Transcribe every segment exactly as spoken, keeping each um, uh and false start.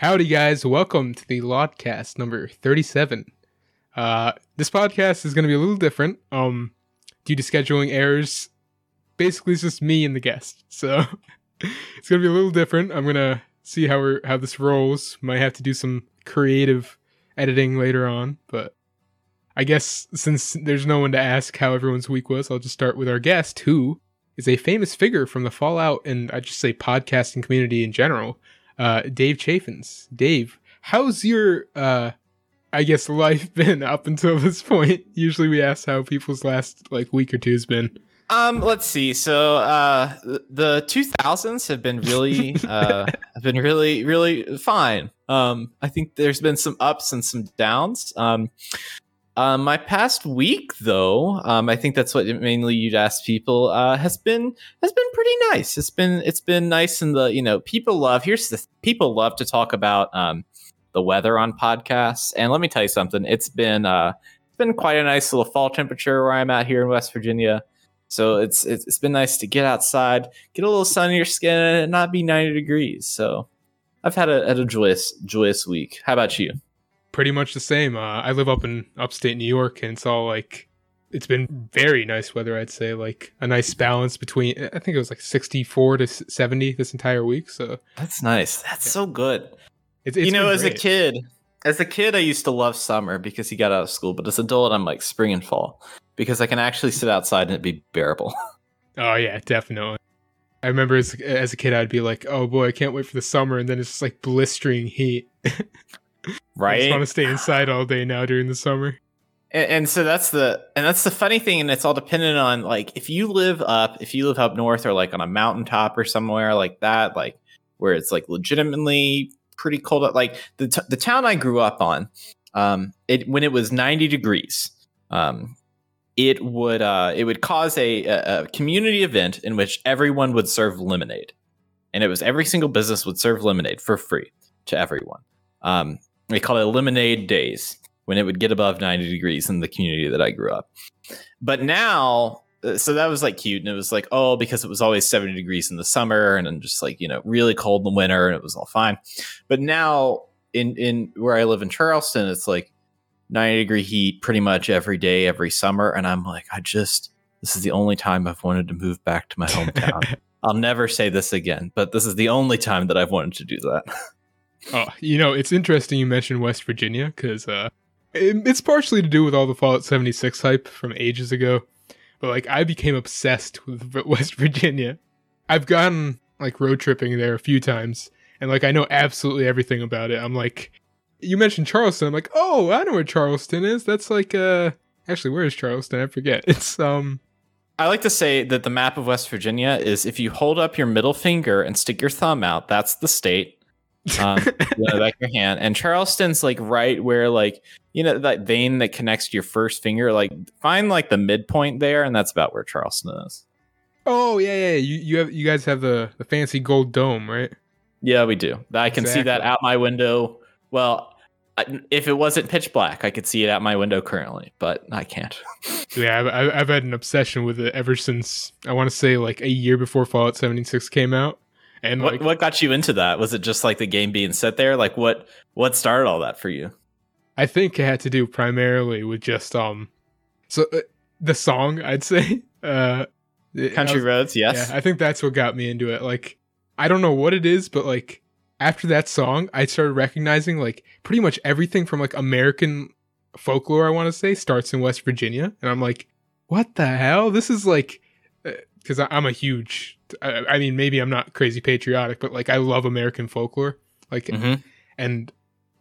Howdy, guys. Welcome to the LODcast number thirty-seven. Uh, this podcast is going to be a little different um, due to scheduling errors. Basically, it's just me and the guest. So it's going to be a little different. I'm going to see how we're, how this rolls. Might have to do some creative editing later on. But I guess since there's no one to ask how everyone's week was, I'll just start with our guest, who is a famous figure from the Fallout and I just say podcasting community in general. Uh, Dave Chafinz. Dave, how's your, uh, I guess, life been up until this point? Usually we ask how people's last, like, week or two has been. Um, let's see. So, uh, the two thousands have been really, uh, have been really, really fine. Um, I think there's been some ups and some downs. Um, uh, my past week, though, um, I think that's what mainly you'd ask people, uh, has been, has been pretty nice. It's been, it's been nice in the, you know, people love, here's the, people love to talk about, um, the weather on podcasts. And let me tell you something, it's been, uh, it's been quite a nice little fall temperature where I'm at here in West Virginia. So it's, it's, it's been nice to get outside, get a little sun in your skin and not be ninety degrees. So I've had a, had a joyous, joyous week. How about you? Pretty much the same. Uh, I live up in upstate New York, and it's all like, it's been very nice weather, I'd say. Like a nice balance between, I think it was like sixty-four to seventy this entire week. So that's nice. That's yeah. so good. It's, it's you know, as great. a kid, as a kid, I used to love summer because you got out of school. But as an adult, I'm like spring and fall because I can actually sit outside and it'd be bearable. Oh, yeah, definitely. I remember as, as a kid, I'd be like, oh, boy, I can't wait for the summer. And then it's just like blistering heat. Right. I just want to stay inside all day now during the summer. And, and so that's the and that's the funny thing. And it's all dependent on like if you live up if you live up north or like on a mountaintop or somewhere like that, like where it's like legitimately pretty cold. Like the, t- the town I grew up on, um, it when it was ninety degrees, um, it would uh, it would cause a, a, a community event in which everyone would serve lemonade. And it was every single business would serve lemonade for free to everyone. Um, They call it lemonade days when it would get above ninety degrees in the community that I grew up. But now, so that was like cute. And it was like, oh, because it was always seventy degrees in the summer and then just like, you know, really cold in the winter and it was all fine. But now in, in where I live in Charleston, it's like ninety degree heat pretty much every day, every summer. And I'm like, I just, this is the only time I've wanted to move back to my hometown. I'll never say this again, but this is the only time that I've wanted to do that. Oh, you know, it's interesting you mentioned West Virginia because uh, it, it's partially to do with all the Fallout seventy-six hype from ages ago. But like, I became obsessed with West Virginia. I've gone like road tripping there a few times, and like I know absolutely everything about it. I'm like, you mentioned Charleston. I'm like, oh, I know where Charleston is. That's like, uh, actually, where is Charleston? I forget. It's um. I like to say that the map of West Virginia is if you hold up your middle finger and stick your thumb out, that's the state. um you know, back your hand, and Charleston's like right where like you know that vein that connects to your first finger, like find like the midpoint there, and that's about where Charleston is. Oh yeah, yeah. You you have you guys have the, the fancy gold dome, right? Yeah, we do. I can exactly. see that out my window. Well, I, if it wasn't pitch black, I could see it out my window currently, but I can't. yeah, I've, I've had an obsession with it ever since I want to say like a year before Fallout seventy-six came out. And like, what, what got you into that? Was it just like the game being set there? Like what what started all that for you? I think it had to do primarily with just um, so uh, the song, I'd say, uh, Country Roads. Yes, yeah, I think that's what got me into it. Like I don't know what it is, but like after that song, I started recognizing like pretty much everything from like American folklore. I want to say starts in West Virginia, and I'm like, what the hell? This is like. Because I'm a huge, I mean, maybe I'm not crazy patriotic, but like I love American folklore, like, mm-hmm. and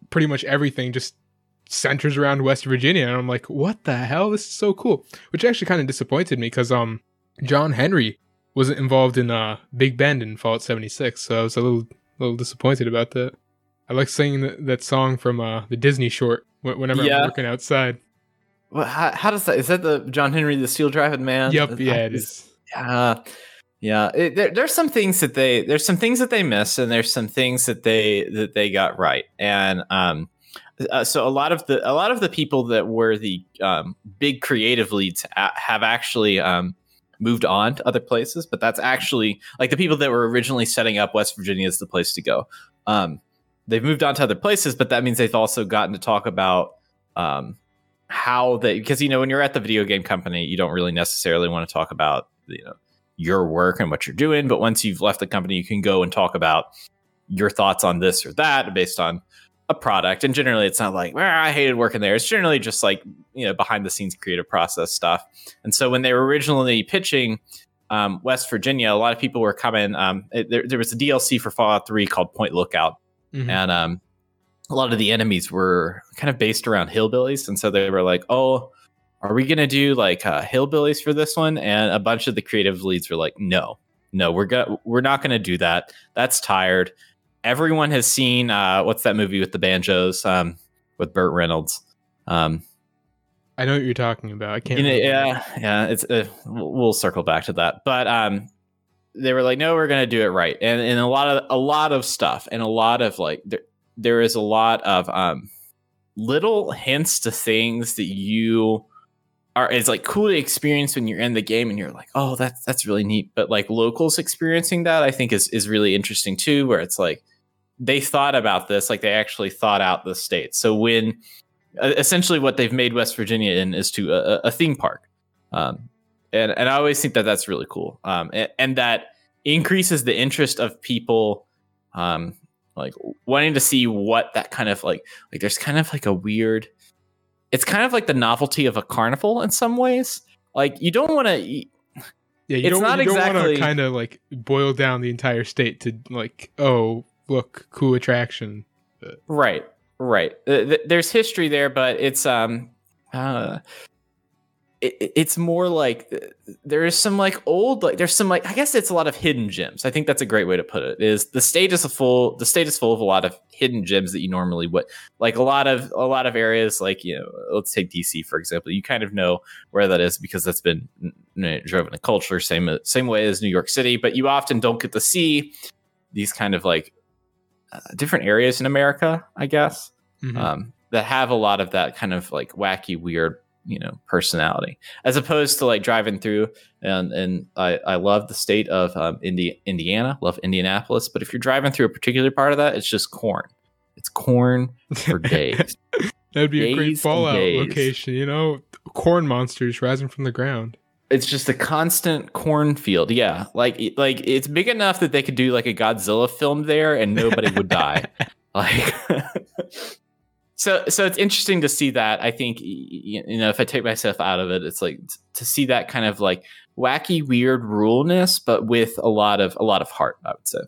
pretty much everything just centers around West Virginia. And I'm like, what the hell? This is so cool. Which actually kind of disappointed me because um, John Henry was involved in uh, Big Bend in Fallout seventy-six, so I was a little, little disappointed about that. I like singing that, that song from uh, the Disney short whenever yeah. I'm working outside. Well, how, how does that? Is that the John Henry the Steel Driving Man? Yep, yeah, it is. Uh, yeah, yeah. There, there's some things that they there's some things that they miss, and there's some things that they that they got right. And um, uh, so a lot of the a lot of the people that were the um, big creative leads a- have actually um, moved on to other places. But that's actually like the people that were originally setting up West Virginia as the place to go. Um, they've moved on to other places, but that means they've also gotten to talk about um, how they, because, you know, when you're at the video game company, you don't really necessarily want to talk about, you know, your work and what you're doing. But once you've left the company, you can go and talk about your thoughts on this or that based on a product. And generally, it's not like, well, I hated working there. It's generally just like, you know, behind the scenes creative process stuff. And so when they were originally pitching um, West Virginia, a lot of people were coming. Um, it, there, there was a D L C for Fallout three called Point Lookout. Mm-hmm. And um, a lot of the enemies were kind of based around hillbillies. And so they were like, oh, are we going to do like uh, hillbillies for this one? And a bunch of the creative leads were like, no, no, we're go- we're not going to do that. That's tired. Everyone has seen uh, what's that movie with the banjos um, with Burt Reynolds. Um, I know what you're talking about. I can't. You know, yeah, yeah. It's uh, we'll circle back to that. But um, they were like, no, we're going to do it right. And and a lot of a lot of stuff and a lot of like there, there is a lot of um, little hints to things that you are. It's like cool to experience when you're in the game and you're like, oh, that's that's really neat. But like locals experiencing that, I think is is really interesting, too, where it's like, they thought about this, like they actually thought out the state. So when essentially what they've made West Virginia in is to a, a theme park. Um, and, and I always think that that's really cool. Um, and, and that increases the interest of people um, like wanting to see what that kind of like, like there's kind of like a weird, it's kind of like the novelty of a carnival in some ways. Like you don't want to, yeah, you it's don't, not you exactly, don't want to kind of like boil down the entire state to like, oh, look, cool attraction. Right, right. There's history there, but it's um, uh, it, it's more like there is some like old, like there's some like I guess it's a lot of hidden gems. I think that's a great way to put it. Is the state is a full the state is full of a lot of hidden gems that you normally would like a lot of a lot of areas like you know let's take D C for example. You kind of know where that is because that's been you know, driven a culture same same way as New York City, but you often don't get to see these kind of like. Uh, different areas in America, I guess, mm-hmm. um, that have a lot of that kind of like wacky, weird, you know, personality, as opposed to like driving through. And and I, I love the state of um, Indi- Indiana, love Indianapolis. But if you're driving through a particular part of that, it's just corn. It's corn for days. That would be days a great Fallout location, you know, corn monsters rising from the ground. It's just a constant cornfield. Yeah. Like, like it's big enough that they could do like a Godzilla film there and nobody would die. Like, so, so it's interesting to see that. I think, you know, if I take myself out of it, it's like to see that kind of like wacky, weird ruralness, but with a lot of, a lot of heart, I would say.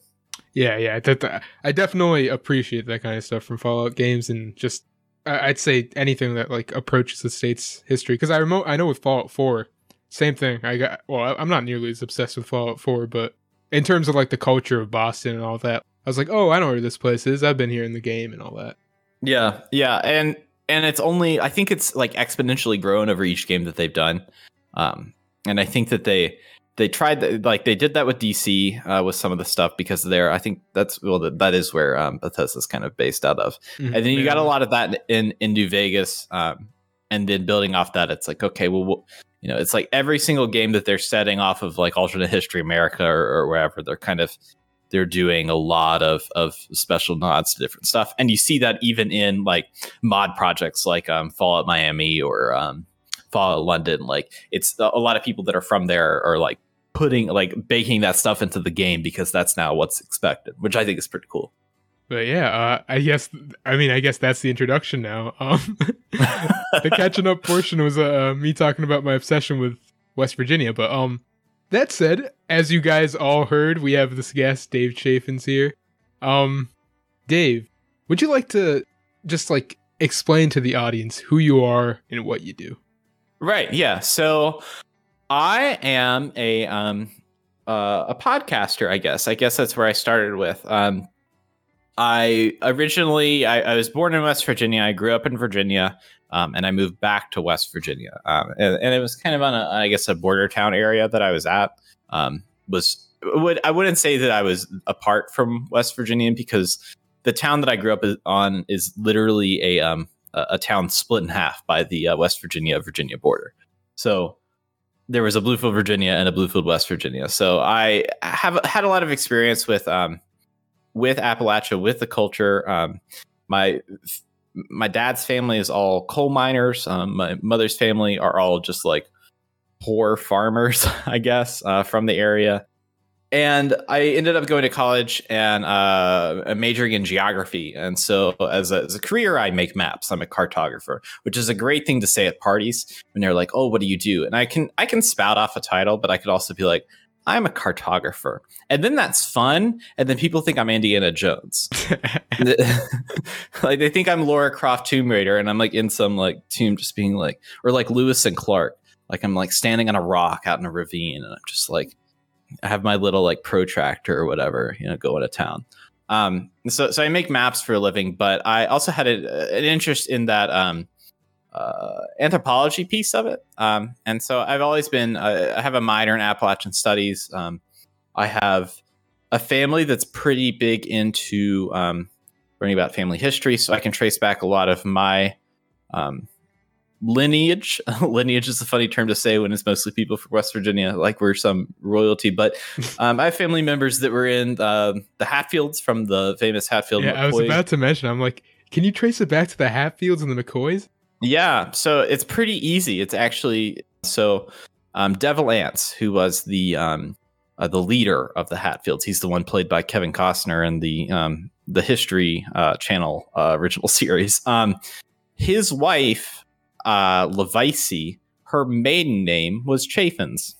Yeah. Yeah. That, I definitely appreciate that kind of stuff from Fallout games and just, I'd say anything that like approaches the state's history. Cause I remote, I know with Fallout four, same thing. I got well. I'm not nearly as obsessed with Fallout four, but in terms of like the culture of Boston and all that, I was like, oh, I know where this place is. I've been here in the game and all that. Yeah, yeah, and and it's only I think it's like exponentially grown over each game that they've done, um, and I think that they they tried the, like they did that with D C uh, with some of the stuff because they're I think that's well that, that is where um, Bethesda's kind of based out of, mm-hmm, and then you yeah. got a lot of that in in New Vegas, um, and then building off that, it's like okay, well. we'll You know, it's like every single game that they're setting off of like alternate history America or, or wherever, they're kind of they're doing a lot of of special nods to different stuff. And you see that even in like mod projects like um, Fallout Miami or um, Fallout London. Like it's a lot of people that are from there are like putting like baking that stuff into the game because that's now what's expected, which I think is pretty cool. But yeah, uh, I guess I mean I guess that's the introduction now. Um, the catching up portion was uh, me talking about my obsession with West Virginia. But um, that said, as you guys all heard, we have this guest, Dave Chafinz, here. Um, Dave, would you like to just like explain to the audience who you are and what you do? Right. Yeah. So I am a um uh, a podcaster. I guess. I guess that's where I started with um. I originally I, I was born in West Virginia. I grew up in Virginia, um, and I moved back to West Virginia. Um, and, and it was kind of on a, I guess, a border town area that I was at. Um, was would I wouldn't say that I was apart from West Virginia because the town that I grew up on is literally a um a, a town split in half by the uh, West Virginia Virginia border. So there was a Bluefield, Virginia, and a Bluefield, West Virginia. So I have had a lot of experience with um. with Appalachia, with the culture. Um, my my dad's family is all coal miners. Um, my mother's family are all just like poor farmers, I guess, uh, from the area. And I ended up going to college and uh, majoring in geography. And so as a, as a career, I make maps. I'm a cartographer, which is a great thing to say at parties when they're like, oh, what do you do? And I can I can spout off a title, but I could also be like, I'm a cartographer. And then that's fun. And then people think I'm Indiana Jones. Like they think I'm Lara Croft Tomb Raider. And I'm like in some like tomb just being like, or like Lewis and Clark. Like I'm like standing on a rock out in a ravine. And I'm just like, I have my little like protractor or whatever, you know, going to town. Um, so, so I make maps for a living, but I also had a, an interest in that um, uh, anthropology piece of it. Um, and so I've always been, uh, I have a minor in Appalachian studies. Um, I have a family that's pretty big into um, learning about family history. So I can trace back a lot of my um, lineage. Lineage is a funny term to say when it's mostly people from West Virginia, like we're some royalty. But um, I have family members that were in uh, the Hatfields from the famous Hatfield. Yeah, McCoy. I was about to mention, I'm like, can you trace it back to the Hatfields and the McCoys? Yeah, so it's pretty easy. It's actually so um, Devil Ants, who was the um, uh, the leader of the Hatfields. He's the one played by Kevin Costner in the um, the History uh, Channel uh, original series. Um, his wife. Uh, Levice, her maiden name was Chafinz.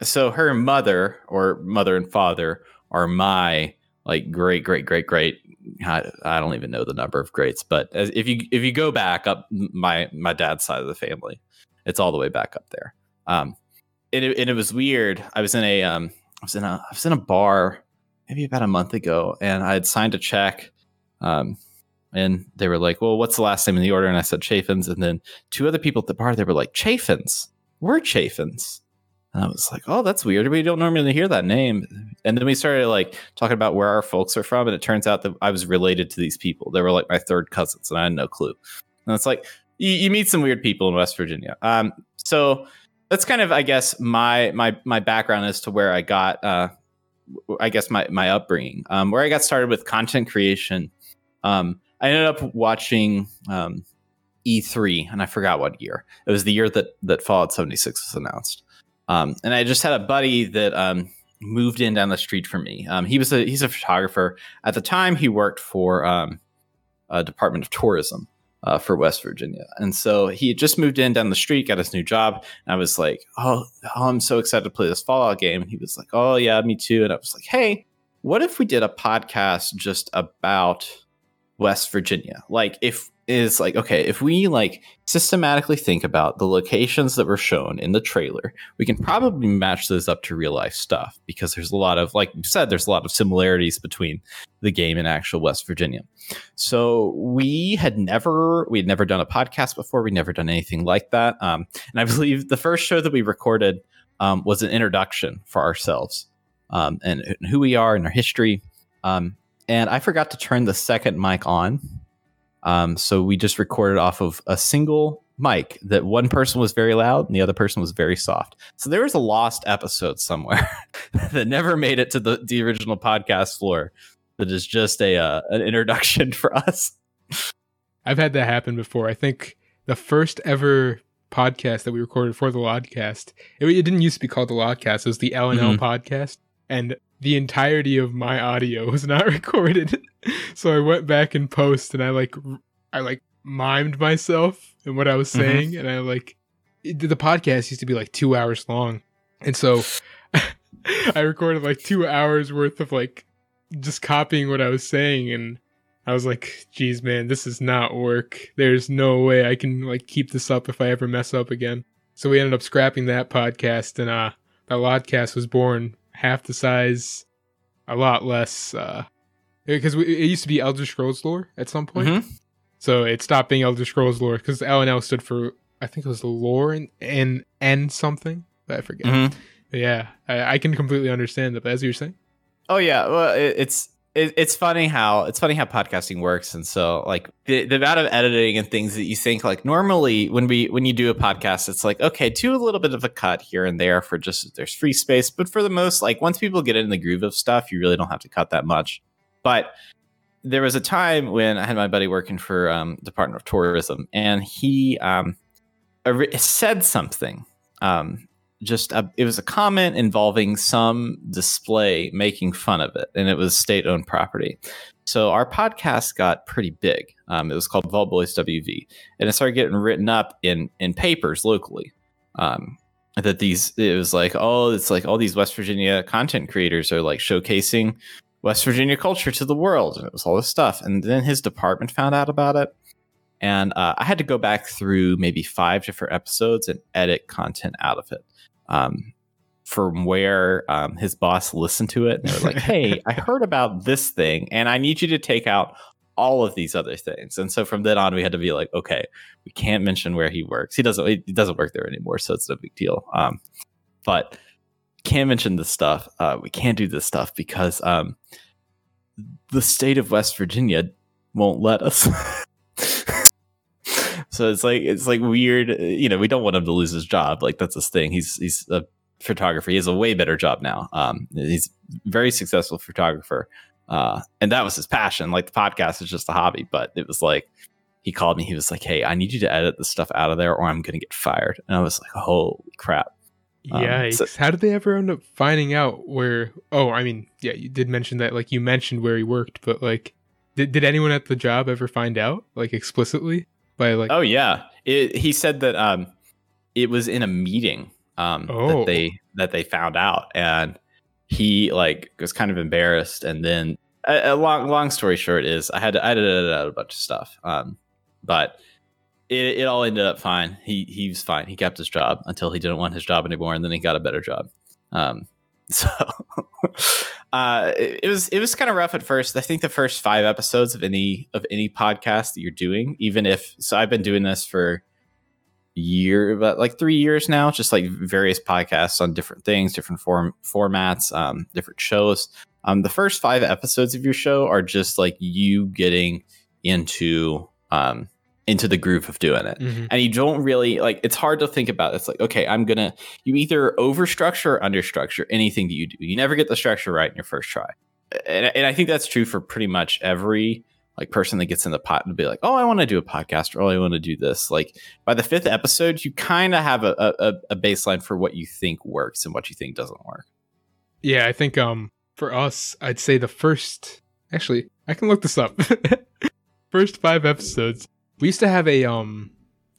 So her mother or mother and father are my like great, great, great, great. I, I don't even know the number of greats, but as, if you if you go back up my my dad's side of the family, it's all the way back up there. Um, and it, and it was weird. I was in a um, I was in a I was in a bar maybe about a month ago, and I had signed a check. Um, And they were like, well, what's the last name in the order? And I said, Chafinz. And then two other people at the bar, they were like, Chafinz, we're Chafinz. And I was like, oh, that's weird. We don't normally hear that name. And then we started like talking about where our folks are from. And it turns out that I was related to these people. They were like my third cousins and I had no clue. And it's like, you, you meet some weird people in West Virginia. Um, so that's kind of, I guess, my my my background as to where I got, uh, I guess, my, my upbringing, um, where I got started with content creation. Um I ended up watching um, E three, and I forgot what year. It was the year that, that Fallout seventy-six was announced. Um, and I just had a buddy that um, moved in down the street from me. Um, he was a, he's a photographer. At the time, he worked for um, a Department of Tourism uh, for West Virginia. And so he had just moved in down the street, got his new job. And I was like, oh, oh I'm so excited to play this Fallout game. And he was like, oh, yeah, me too. And I was like, hey, what if we did a podcast just about West Virginia? Like if is like, okay, if we like systematically think about the locations that were shown in the trailer, we can probably match those up to real life stuff because there's a lot of, like you said, there's a lot of similarities between the game and actual West Virginia. So we had never, we had never done a podcast before. We'd never done anything like that. Um, and I believe the first show that we recorded um, was an introduction for ourselves um, and, and who we are and our history. Um, And I forgot to turn the second mic on. Um, so we just recorded off of a single mic that one person was very loud and the other person was very soft. So there was a lost episode somewhere that never made it to the, the original podcast floor. That is just a uh, an introduction for us. I've had that happen before. I think the first ever podcast that we recorded for the LODcast, it, it didn't used to be called the LODcast. It was the L and L mm-hmm. podcast. And the entirety of my audio was not recorded. So I went back in post and I like, I like mimed myself and what I was saying. Mm-hmm. And I like, it, the podcast used to be like two hours long. And so I recorded like two hours worth of like just copying what I was saying. And I was like, geez, man, this is not work. There's no way I can like keep this up if I ever mess up again. So we ended up scrapping that podcast and uh, the LODcast was born. Half the size, a lot less, uh, because it used to be Elder Scrolls Lore at some point. Mm-hmm. So it stopped being Elder Scrolls Lore because L and L stood for, I think it was Lore and and, and something, but I forget. Mm-hmm. But yeah, I, I can completely understand that. But as you were saying, oh yeah, well it, it's it, it's funny how it's funny how podcasting works, and so like the, the amount of editing and things that you think like normally when we when you do a podcast, it's like okay, do a little bit of a cut here and there for just there's free space, but for the most like once people get in the groove of stuff, you really don't have to cut that much. But there was a time when I had my buddy working for um, Department of Tourism, and he um, said something. Um, just a, it was a comment involving some display making fun of it, and it was state-owned property. So our podcast got pretty big. Um, it was called Vault Boys W V, and it started getting written up in in papers locally. Um, that these it was like oh, it's like all these West Virginia content creators are like showcasing West Virginia culture to the world, and it was all this stuff. And then his department found out about it, and uh, I had to go back through maybe five different episodes and edit content out of it. Um, from where um, his boss listened to it, and they were like, hey, I heard about this thing, and I need you to take out all of these other things. And so from then on, we had to be like, okay, we can't mention where he works. He doesn't he doesn't work there anymore, so it's no big deal. Um, but can't mention this stuff. Uh, we can't do this stuff because um, the state of West Virginia won't let us. So it's like it's like weird. You know, we don't want him to lose his job. Like, that's his thing. He's he's a photographer. He has a way better job now. Um, he's a very successful photographer. Uh, and that was his passion. Like, the podcast is just a hobby, but it was like, he called me, he was like, hey, I need you to edit this stuff out of there or I'm going to get fired. And I was like, holy crap. Um, Yikes. So, how did they ever end up finding out where, oh, I mean, yeah, you did mention that, like, you mentioned where he worked, but like, did, did anyone at the job ever find out, like, explicitly by like, oh yeah. It, he said that, um, it was in a meeting, um, oh. that they, that they found out, and he like was kind of embarrassed. And then, A, a long, long story short is I had to edit out a bunch of stuff, um, but it, it all ended up fine. He he was fine. He kept his job until he didn't want his job anymore, and then he got a better job. Um, so uh, it, it was it was kind of rough at first. I think the first five episodes of any of any podcast that you're doing, even if so, I've been doing this for a year, but like three years now, just like various podcasts on different things, different form formats, um, different shows. Um, the first five episodes of your show are just like you getting into um, into the groove of doing it. Mm-hmm. And you don't really like, it's hard to think about. It's like, OK, I'm going to you either overstructure or understructure anything that you do. You never get the structure right in your first try. And, and I think that's true for pretty much every like person that gets in the pot and be like, oh, I want to do a podcast, or oh, I want to do this. Like, by the fifth episode, you kind of have a, a, a baseline for what you think works and what you think doesn't work. Yeah, I think um. For us, I'd say the first, actually, I can look this up. First five episodes, we used to have a um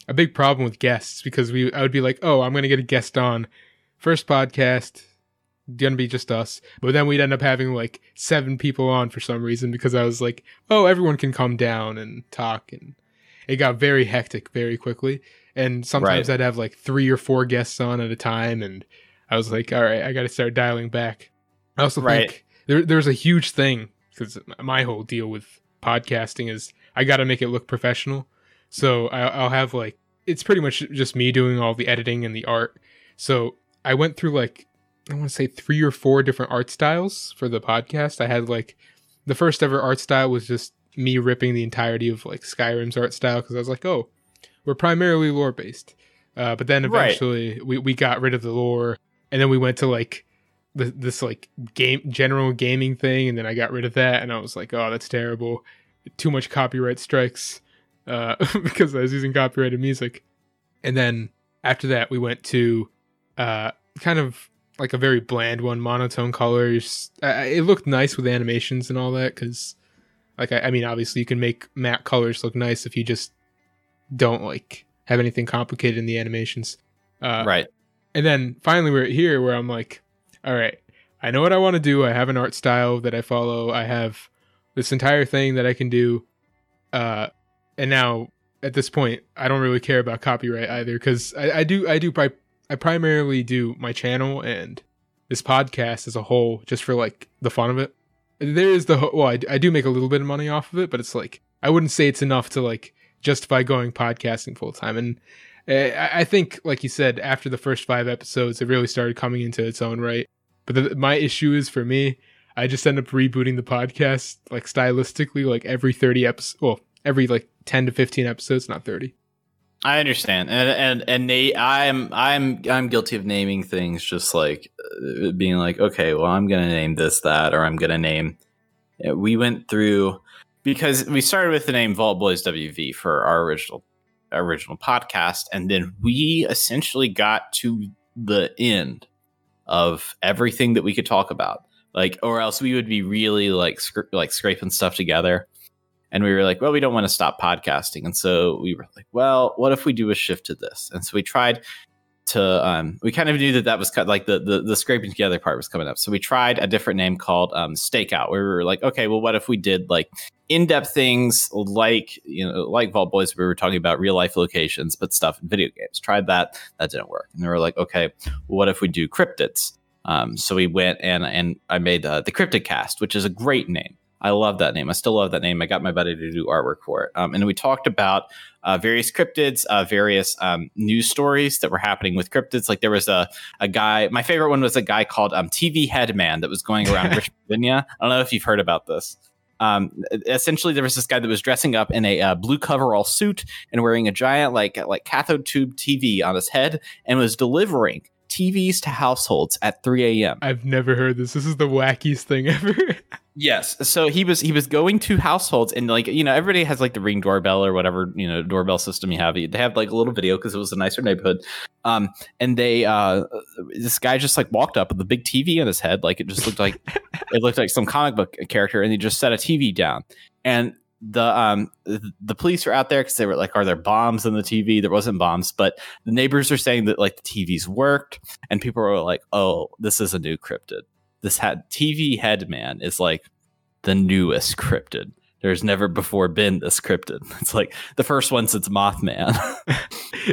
a big problem with guests, because we I would be like, oh, I'm gonna get a guest on first podcast, gonna be just us. But then we'd end up having like seven people on for some reason, because I was like, oh, everyone can come down and talk, and it got very hectic very quickly. And sometimes right. I'd have like three or four guests on at a time, and I was like, all right, I gotta start dialing back. I also right. think there, there's a huge thing, because my whole deal with podcasting is I got to make it look professional. So I'll, I'll have like, it's pretty much just me doing all the editing and the art. So I went through like, I want to say three or four different art styles for the podcast. I had like the first ever art style was just me ripping the entirety of like Skyrim's art style, because I was like, oh, we're primarily lore based. Uh, but then eventually right. we, we got rid of the lore, and then we went to like, this like game general gaming thing, and then I got rid of that, and I was like, oh, that's terrible, too much copyright strikes, uh because I was using copyrighted music. And then after that we went to uh kind of like a very bland one, monotone colors. I, it looked nice with animations and all that, because like I, I mean obviously you can make matte colors look nice if you just don't like have anything complicated in the animations, uh right and then finally we're here where I'm like, all right, I know what I want to do. I have an art style that I follow. I have this entire thing that I can do. Uh, and now, at this point, I don't really care about copyright either, because I, I do I do pri- I primarily do my channel and this podcast as a whole just for like the fun of it. There is the ho- well, I, I do make a little bit of money off of it, but it's like I wouldn't say it's enough to like justify going podcasting full time. And I think, like you said, after the first five episodes, it really started coming into its own right. But the, my issue is, for me, I just end up rebooting the podcast, like stylistically, like every thirty episodes, well, every like ten to fifteen episodes, not thirty. I understand, and and and Nate, I'm I'm I'm guilty of naming things, just like being like, okay, well, I'm gonna name this that, or I'm gonna name We went through, because we started with the name Vault Boys W V for our original original podcast, and then we essentially got to the end of everything that we could talk about, like, or else we would be really like scra- like scraping stuff together. And we were like, well, we don't want to stop podcasting. And so we were like, well, what if we do a shift to this? And so we tried to, um, we kind of knew that that was cut, like the, the, the scraping together part was coming up. So we tried a different name called um, Stakeout, where we were like, okay, well, what if we did like in-depth things like, you know, like Vault Boys, we were talking about real life locations, but stuff in video games. Tried that. That didn't work. And they were like, okay, well, what if we do cryptids? Um, so we went and, and I made uh, the Cryptid Cast, which is a great name. I love that name. I still love that name. I got my buddy to do artwork for it. Um, and we talked about uh, various cryptids, uh, various um, news stories that were happening with cryptids. Like there was a a guy, my favorite one was a guy called um, T V Head Man that was going around Virginia. I don't know if you've heard about this. Um, essentially, there was this guy that was dressing up in a uh, blue coverall suit and wearing a giant like like cathode tube T V on his head and was delivering T Vs to households at three a.m. I've never heard this. This is the wackiest thing ever. Yes. So he was he was going to households and like, you know, everybody has like the Ring doorbell or whatever, you know, doorbell system you have. They have like a little video because it was a nicer neighborhood. Um, and they uh, this guy just like walked up with a big T V on his head. Like it just looked like it looked like some comic book character. And he just set a T V down. And the um the police were out there because they were like, are there bombs in the T V? There wasn't bombs, but the neighbors were saying that like the T Vs worked, and people were like, oh, this is a new cryptid. This had T V Head Man is like the newest cryptid. There's never before been this cryptid. It's like the first one since Mothman.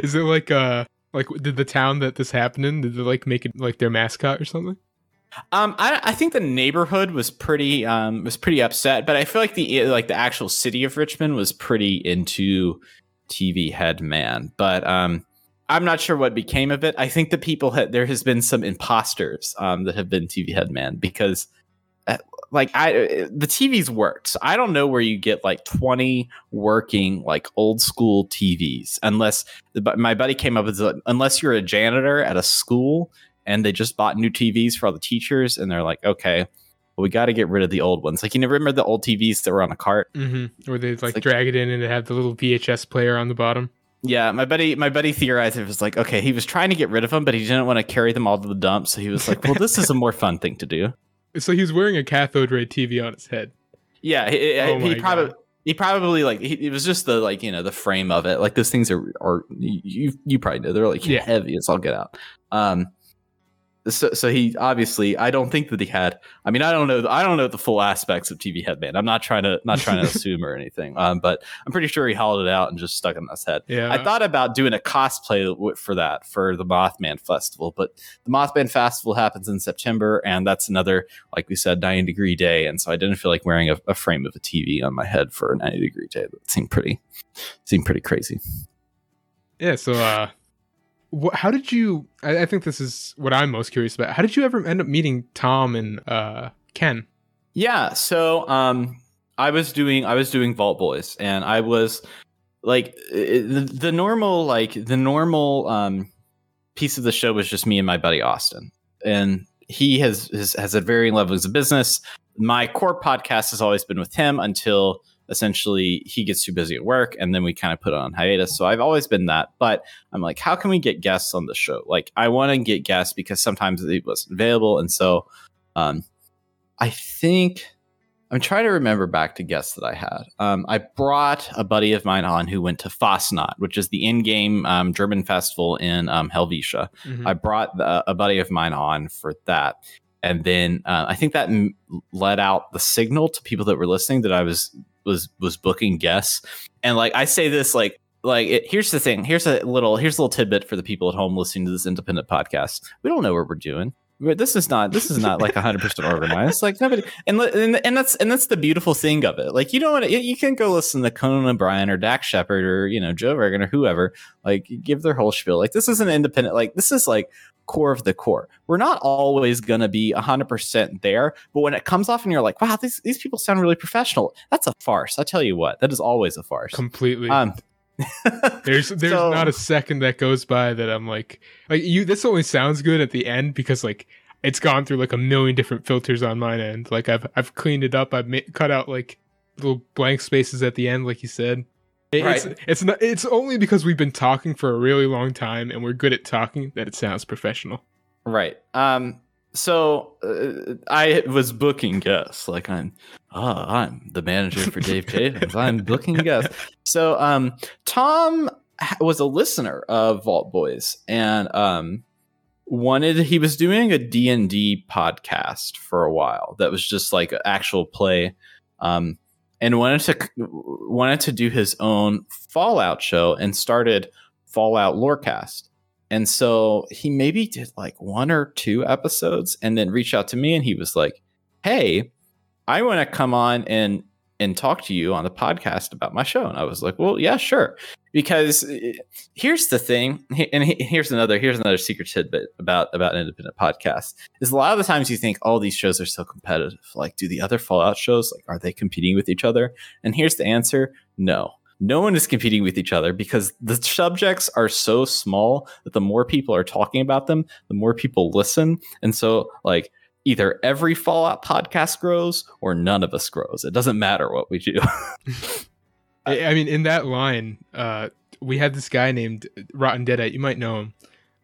Is it like uh like did the town that this happened in, did they like make it like their mascot or something? Um, I, I think the neighborhood was pretty um, was pretty upset, but I feel like the like the actual city of Richmond was pretty into T V Head Man. But um, I'm not sure what became of it. I think the people had, there has been some imposters um, that have been T V Head Man because uh, like I the T Vs worked. So I don't know where you get like twenty working like old school T Vs unless my buddy came up with unless you're a janitor at a school. And they just bought new T Vs for all the teachers. And they're like, okay, well, we got to get rid of the old ones. Like, you know, remember the old T Vs that were on a cart? Mm-hmm. Where they'd like, like drag it in and it had the little V H S player on the bottom. Yeah, my buddy my buddy theorized it was like, okay, he was trying to get rid of them, but he didn't want to carry them all to the dump. So he was like, well, this is a more fun thing to do. So he was wearing a cathode ray T V on his head. Yeah, he, oh he probably... God. He probably like he, it was just the like, you know, the frame of it. Like those things are, are you you probably know, they're like yeah. heavy. It's all get out. Um So, so he obviously, I don't think that he had, I mean, I don't know. I don't know the full aspects of T V Head Man. I'm not trying to, not trying to assume or anything. Um, but I'm pretty sure he hollowed it out and just stuck it in his head. Yeah. I thought about doing a cosplay for that for the Mothman Festival, but the Mothman Festival happens in September and that's another, like we said, ninety degree day. And so I didn't feel like wearing a, a frame of a T V on my head for a ninety degree day. That seemed pretty, seemed pretty crazy. Yeah. So, uh, how did you, I think this is what I'm most curious about. How did you ever end up meeting Tom and uh, Ken? Yeah. So um, I was doing, I was doing Vault Boys and I was like the, the normal, like the normal um, piece of the show was just me and my buddy, Austin. And he has, has, has at varying levels of business. My core podcast has always been with him until essentially he gets too busy at work and then we kind of put it on hiatus. So I've always been that, but I'm like, how can we get guests on the show? Like I want to get guests because sometimes it wasn't available. And so um, I think I'm trying to remember back to guests that I had. Um, I brought a buddy of mine on who went to Fastnacht, which is the in-game um, German festival in um, Helvetia. Mm-hmm. I brought the, a buddy of mine on for that. And then uh, I think that m- let out the signal to people that were listening that I was was was booking guests. And like I say this like like it, here's the thing here's a little here's a little tidbit for the people at home listening to this independent podcast. We don't know what we're doing. This is not this is not like one hundred percent organized. Like nobody and, and and that's and that's the beautiful thing of it. Like you don't want to, you can go listen to Conan O'Brien or Dax Shepard or you know Joe Rogan or whoever, like give their whole spiel. Like this is an independent, like this is like core of the core. We're not always going to be one hundred percent there, but when it comes off and you're like, wow, these these people sound really professional, that's a farce. I tell you what, that is always a farce. Completely. Um, there's there's so, not a second that goes by that I'm like, like you. This only sounds good at the end because like it's gone through like a million different filters on my end. Like I've I've cleaned it up. I've ma- cut out like little blank spaces at the end, like you said. It, right. It's it's not. It's only because we've been talking for a really long time and we're good at talking that it sounds professional. Right. Um. So uh, I was booking guests. Like I'm. Ah, oh, I'm the manager for Dave Chafinz. I'm booking guests. So um, Tom was a listener of Vault Boys and um. Wanted he was doing a D and D podcast for a while that was just like actual play, um, and wanted to wanted to do his own Fallout show and started Fallout Lorecast. And so he maybe did like one or two episodes and then reached out to me and he was like, "Hey, I want to come on and and talk to you on the podcast about my show." And I was like, "Well, yeah, sure." Because here's the thing, and here's another here's another secret tidbit about, about independent podcasts, is a lot of the times you think, oh, these shows are so competitive. Like, do the other Fallout shows, like, are they competing with each other? And here's the answer, no. No one is competing with each other because the subjects are so small that the more people are talking about them, the more people listen. And so, like, either every Fallout podcast grows or none of us grows. It doesn't matter what we do. I mean, in that line, uh, we had this guy named Rotten Deadite. You might know him.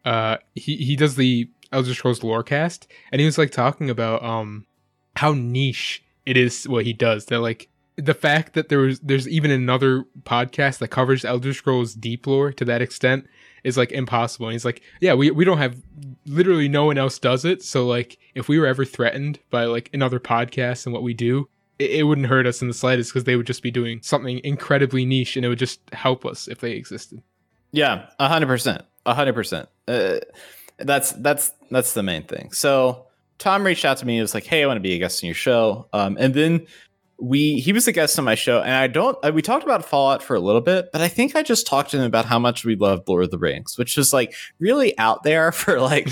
Uh, he he does the Elder Scrolls Lorecast, and he was like talking about um how niche it is what he does. That like the fact that there was there's even another podcast that covers Elder Scrolls deep lore to that extent is like impossible. And he's like, yeah, we we don't have literally no one else does it. So like, if we were ever threatened by like another podcast and what we do, it wouldn't hurt us in the slightest because they would just be doing something incredibly niche and it would just help us if they existed. Yeah, a hundred percent, a hundred percent. That's that's that's the main thing. So Tom reached out to me. He was like, "Hey, I want to be a guest on your show." Um, and then we he was a guest on my show, and I don't. We talked about Fallout for a little bit, but I think I just talked to him about how much we love Lord of the Rings, which is like really out there for like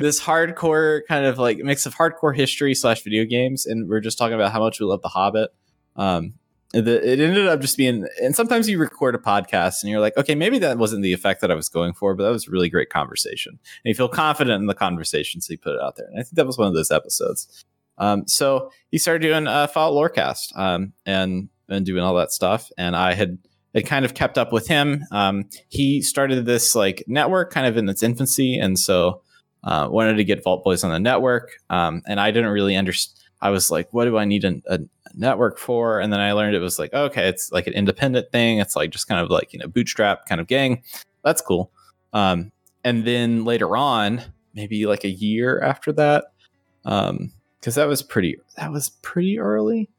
this hardcore kind of like mix of hardcore history slash video games, and we're just talking about how much we love The Hobbit. Um, the, it ended up just being, and sometimes you record a podcast and you're like, okay, maybe that wasn't the effect that I was going for, but that was a really great conversation, and you feel confident in the conversation, so you put it out there. And I think that was one of those episodes. Um, so he started doing uh, Fallout Lorecast um, and and doing all that stuff, and I had had kind of kept up with him. Um, he started this like network kind of in its infancy, and so uh, wanted to get Vault Boys on the network. Um, and I didn't really understand. I was like, what do I need a, a network for? And then I learned it was like, okay, it's like an independent thing. It's like just kind of like, you know, bootstrap kind of gang. That's cool. Um, and then later on, maybe like a year after that. Um, Because that was pretty that was pretty early,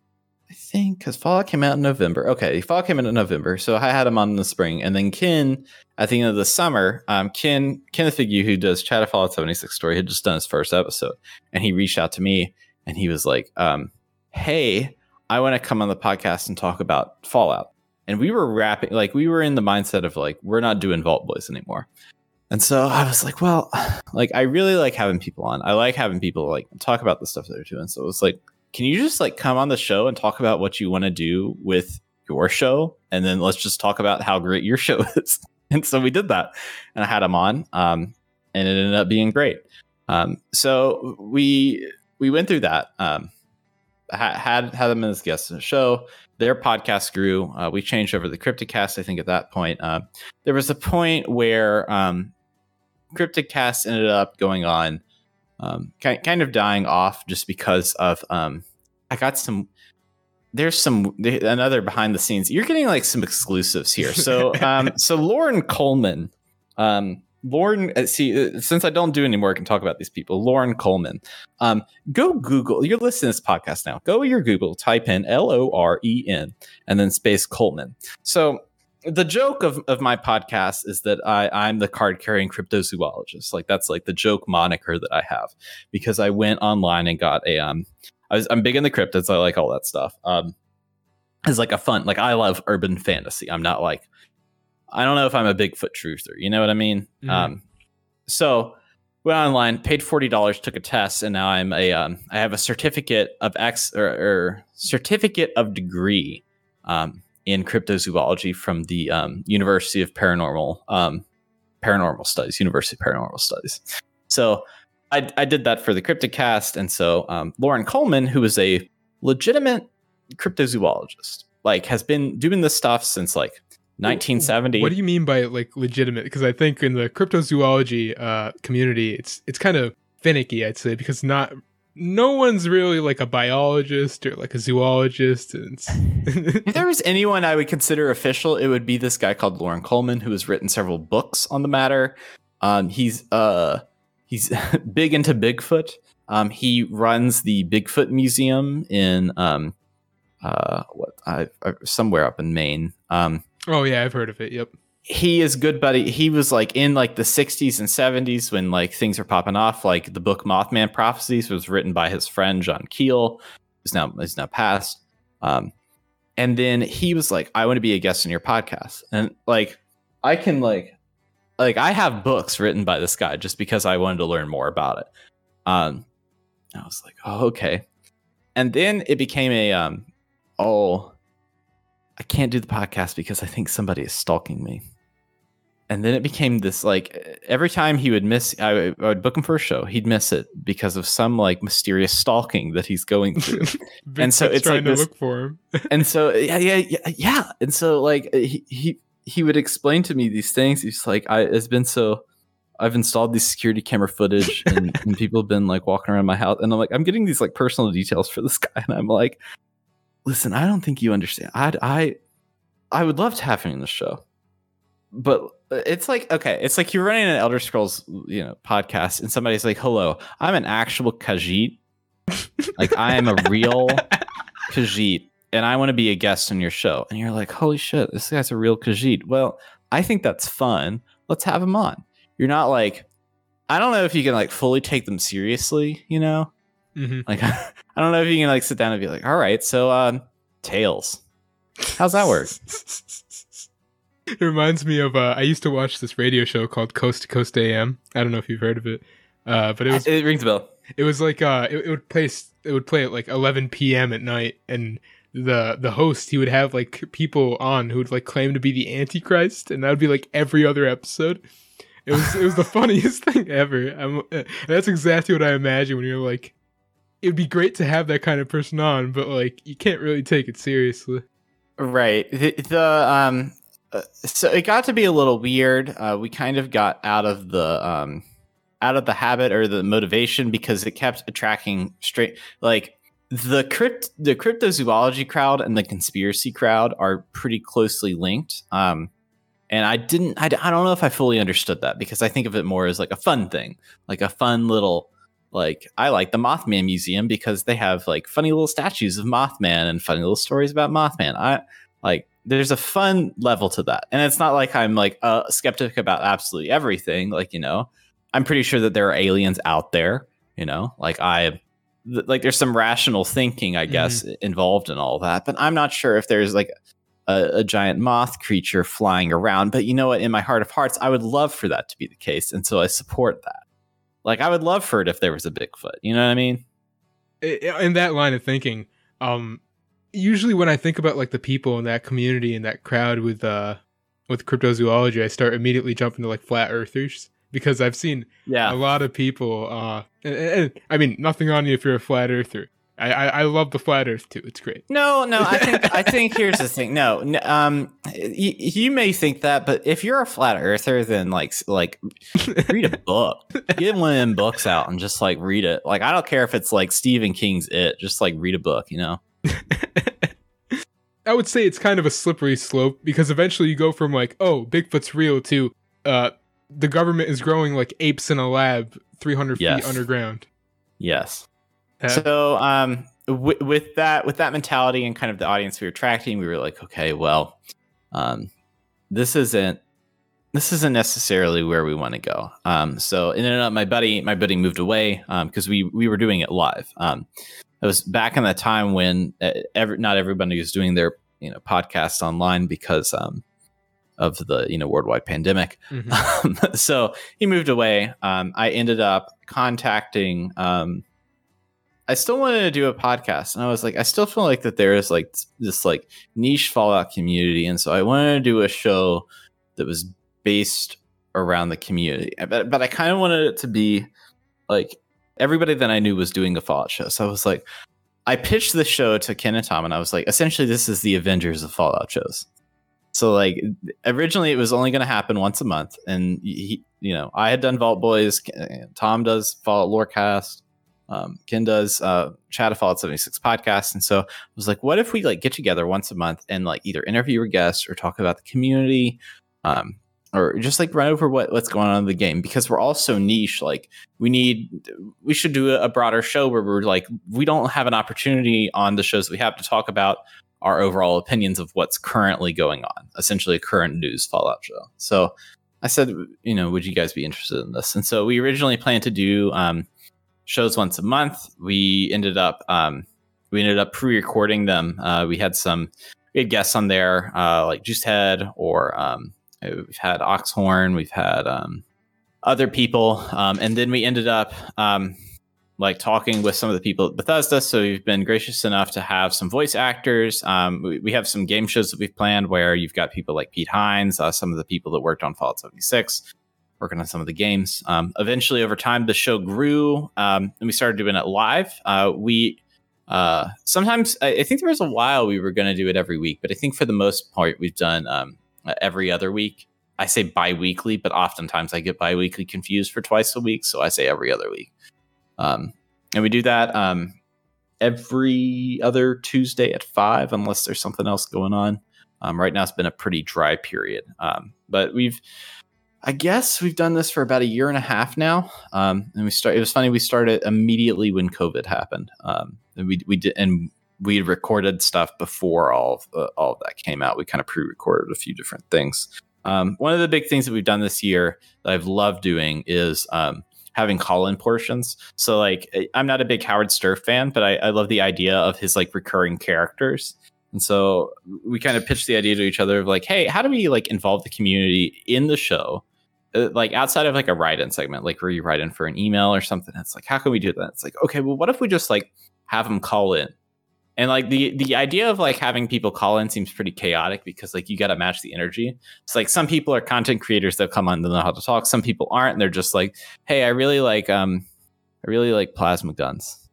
I think, because Fallout came out in November. Okay, Fallout came out in November, so I had him on in the spring. And then Ken, at the end of the summer, um, Ken Kenneth Figue, who does Chat of Fallout seventy-six Story, had just done his first episode. And he reached out to me, and he was like, um, hey, I want to come on the podcast and talk about Fallout. And we were wrapping, like, we were in the mindset of, like, we're not doing Vault Boys anymore. And so I was like, well, like, I really like having people on. I like having people like talk about the stuff that they're doing. So it was like, can you just like come on the show and talk about what you want to do with your show? And then let's just talk about how great your show is. And so we did that, and I had him on, um, and it ended up being great. Um, so we, we went through that, um, ha- had, had them as guests on the show. Their podcast grew. Uh, we changed over to the Cryptid Cast. I think at that point, uh, there was a point where, um, Cryptid Cast ended up going on, um, kind, kind of dying off just because of, um, I got some, there's some, another behind the scenes, you're getting like some exclusives here. So, um, so Loren Coleman, um, Loren, see, since I don't do any more, I can talk about these people. Loren Coleman, um, go Google, you're listening to this podcast now, go to your Google, type in L O R E N and then space Coleman. So, the joke of, of my podcast is that I, I'm the card-carrying cryptozoologist. Like, that's like the joke moniker that I have because I went online and got a, um, I was, I'm big in the cryptids. I like all that stuff. Um, it's like a fun, like I love urban fantasy. I'm not like, I don't know if I'm a Bigfoot truther. You know what I mean? Mm-hmm. Um, so went online, paid forty dollars, took a test. And now I'm a, um, I have a certificate of X or, or certificate of degree, um, in cryptozoology from the um, University of Paranormal um, Paranormal Studies, University of Paranormal Studies. So I, I did that for the Cryptid Cast, and so um, Loren Coleman, who is a legitimate cryptozoologist, like has been doing this stuff since like nineteen seventy. What do you mean by like legitimate? Because I think in the cryptozoology uh, community, it's it's kind of finicky, I'd say, because not no one's really like a biologist or like a zoologist. And if there was anyone I would consider official, it would be this guy called Loren Coleman, who has written several books on the matter. Um, he's uh. He's big into Bigfoot. Um, he runs the Bigfoot Museum in um, uh, what I, I, somewhere up in Maine. Um, oh, yeah, I've heard of it. Yep. He is good, buddy. He was like in like the sixties and seventies when like things were popping off. Like the book Mothman Prophecies was written by his friend, John Keel, who's now, who's now passed. Um, and then he was like, I want to be a guest on your podcast. And like, I can like. Like, I have books written by this guy just because I wanted to learn more about it. Um, I was like, oh, okay. And then it became a, um, oh, I can't do the podcast because I think somebody is stalking me. And then it became this, like, every time he would miss, I, I would book him for a show. He'd miss it because of some, like, mysterious stalking that he's going through. And so it's trying like to this, look for him. And so, yeah, yeah, yeah, yeah. And so, like, he... he He would explain to me these things. He's like, I, it's been so, I've installed these security camera footage and, and people have been like walking around my house. And I'm like, I'm getting these like personal details for this guy. And I'm like, listen, I don't think you understand. I'd, I, I would love to have him in the show, but it's like, okay. It's like you're running an Elder Scrolls, you know, podcast and somebody's like, hello, I'm an actual Khajiit. Like I am a real Khajiit. And I want to be a guest on your show. And you're like, holy shit, this guy's a real Khajiit. Well, I think that's fun. Let's have him on. You're not like, I don't know if you can like fully take them seriously, you know? Mm-hmm. Like, I don't know if you can like sit down and be like, all right, so um, Tails. How's that work? It reminds me of, uh, I used to watch this radio show called Coast to Coast A M. I don't know if you've heard of it, uh, but it was. It rings a bell. It was like, uh, it, it would play, it would play at like eleven p.m. at night. And the the host, he would have like people on who would like claim to be the Antichrist, and that would be like every other episode. It was it was the funniest thing ever. I'm, uh, that's exactly what I imagine when you're like, it'd be great to have that kind of person on, but like you can't really take it seriously, right? The, the um, uh, so it got to be a little weird. Uh, we kind of got out of the um, out of the habit or the motivation because it kept attracting straight like. The crypt, the cryptozoology crowd and the conspiracy crowd are pretty closely linked. Um, and I didn't, I, I don't know if I fully understood that because I think of it more as like a fun thing, like a fun little, like I like the Mothman Museum because they have like funny little statues of Mothman and funny little stories about Mothman. I like, there's a fun level to that. And it's not like I'm like a skeptic about absolutely everything. Like, you know, I'm pretty sure that there are aliens out there, you know, like I like there's some rational thinking, I guess, mm-hmm. involved in all that. But I'm not sure if there's like a, a giant moth creature flying around. But you know what? In my heart of hearts, I would love for that to be the case. And so I support that. Like I would love for it if there was a Bigfoot. You know what I mean? In that line of thinking, um, usually when I think about like the people in that community and that crowd with uh, with cryptozoology, I start immediately jumping to like flat earthers. Because I've seen yeah. a lot of people, uh, and, and, I mean, nothing on you if you're a flat earther. I, I, I love the flat earth too. It's great. No, no, I think I think here's the thing. No, um, you, you may think that, but if you're a flat earther, then like like read a book, get one of them books out and just like read it. Like I don't care if it's like Stephen King's It, just like read a book, you know. I would say it's kind of a slippery slope because eventually you go from like, oh, Bigfoot's real to, uh. The government is growing like apes in a lab three hundred yes. feet underground. Yes. Uh, so um, w- with that with that mentality and kind of the audience we were attracting, we were like, okay, well, um, this isn't this isn't necessarily where we want to go. Um, so ended up my buddy my buddy moved away because um, we we were doing it live. Um, it was back in the time when every, not everybody was doing their you know podcasts online because. Um, of the, you know, worldwide pandemic. Mm-hmm. Um, so he moved away. Um, I ended up contacting, um, I still wanted to do a podcast and I was like, I still feel like that there is like this, this like niche Fallout community. And so I wanted to do a show that was based around the community, but, but I kind of wanted it to be like everybody that I knew was doing a Fallout show. So I was like, I pitched the show to Ken and Tom, and I was like, essentially, this is the Avengers of Fallout shows. So like originally it was only going to happen once a month. And, he, you know, I had done Vault Boys. Tom does Fallout Lorecast. Um, Ken does uh, Chat of Fallout seventy-six podcast. And so I was like, what if we like get together once a month and like either interview a guest or talk about the community um, or just like run over what, what's going on in the game? Because we're all so niche. Like we need we should do a broader show where we're like, we don't have an opportunity on the shows that we have to talk about our overall opinions of what's currently going on, essentially a current news Fallout show. So I said, you know, would you guys be interested in this? And so we originally planned to do um, shows once a month. We ended up um, we ended up pre-recording them. Uh, we had some we had guests on there uh, like Juiced Head, or um, we've had Oxhorn. We've had um, other people. Um, and then we ended up um, like talking with some of the people at Bethesda. So you've been gracious enough to have some voice actors. Um, we, we have some game shows that we've planned where you've got people like Pete Hines, uh, some of the people that worked on Fallout seventy-six, working on some of the games. Um, eventually over time, the show grew um, and we started doing it live. Uh, we uh, sometimes I, I think there was a while we were going to do it every week, but I think for the most part, we've done um, every other week. I say bi-weekly, but oftentimes I get bi-weekly confused for twice a week. So I say every other week. Um, and we do that um, every other Tuesday at five, unless there's something else going on. Um, right now, it's been a pretty dry period, um, but we've, I guess, we've done this for about a year and a half now. Um, and we start. It was funny. We started immediately when COVID happened. Um, and we we did, and we recorded stuff before all of, uh, all of that came out. We kind of pre-recorded a few different things. Um, one of the big things that we've done this year that I've loved doing is. Um, having call-in portions. So like, I'm not a big Howard Stern fan, but I, I love the idea of his like recurring characters. And so we kind of pitched the idea to each other of like, hey, how do we like involve the community in the show? Uh, like outside of like a write-in segment, like where you write in for an email or something. It's like, how can we do that? It's like, okay, well, what if we just like have them call in? And like the, the idea of like having people call in seems pretty chaotic because like you got to match the energy. It's like some people are content creators that come on to know how to talk. Some people aren't. And they're just like, hey, I really like um, I really like plasma guns.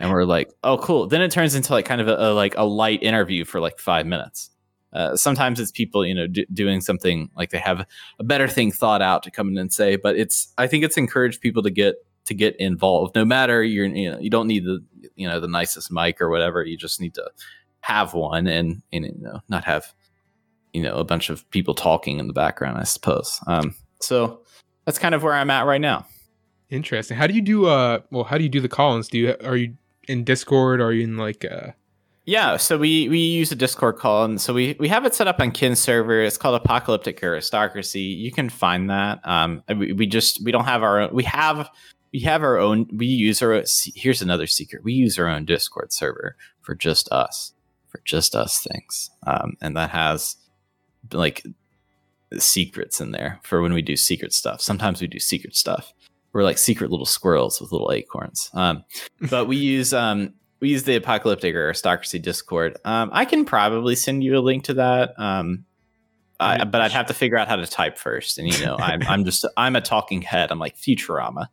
And we're like, oh, cool. Then it turns into like kind of a, a like a light interview for like five minutes. Uh, sometimes it's people, you know, do, doing something like they have a better thing thought out to come in and say. But it's I think it's encouraged people to get. to get involved, no matter you're, you know, you don't need the, you know, the nicest mic or whatever. You just need to have one and, and, you know, not have, you know, a bunch of people talking in the background, I suppose. Um, so that's kind of where I'm at right now. Interesting. How do you do, uh, well, how do you do the call-ins? Do you, are you in Discord? Or are you in like, uh, yeah. So we, we use a Discord call, and so we, we have it set up on Ken's server. It's called Apocalyptic Aristocracy. You can find that. Um, we, we just, we don't have our own, we have, We have our own, we use our own, here's another secret. We use our own Discord server for just us, for just us things. Um, and that has like secrets in there for when we do secret stuff. Sometimes we do secret stuff. We're like secret little squirrels with little acorns. Um, but we use, um, we use the Apocalyptic Aristocracy Discord. Um, I can probably send you a link to that. Um, I, but I'd have to figure out how to type first. And, you know, I'm, I'm just, I'm a talking head. I'm like Futurama.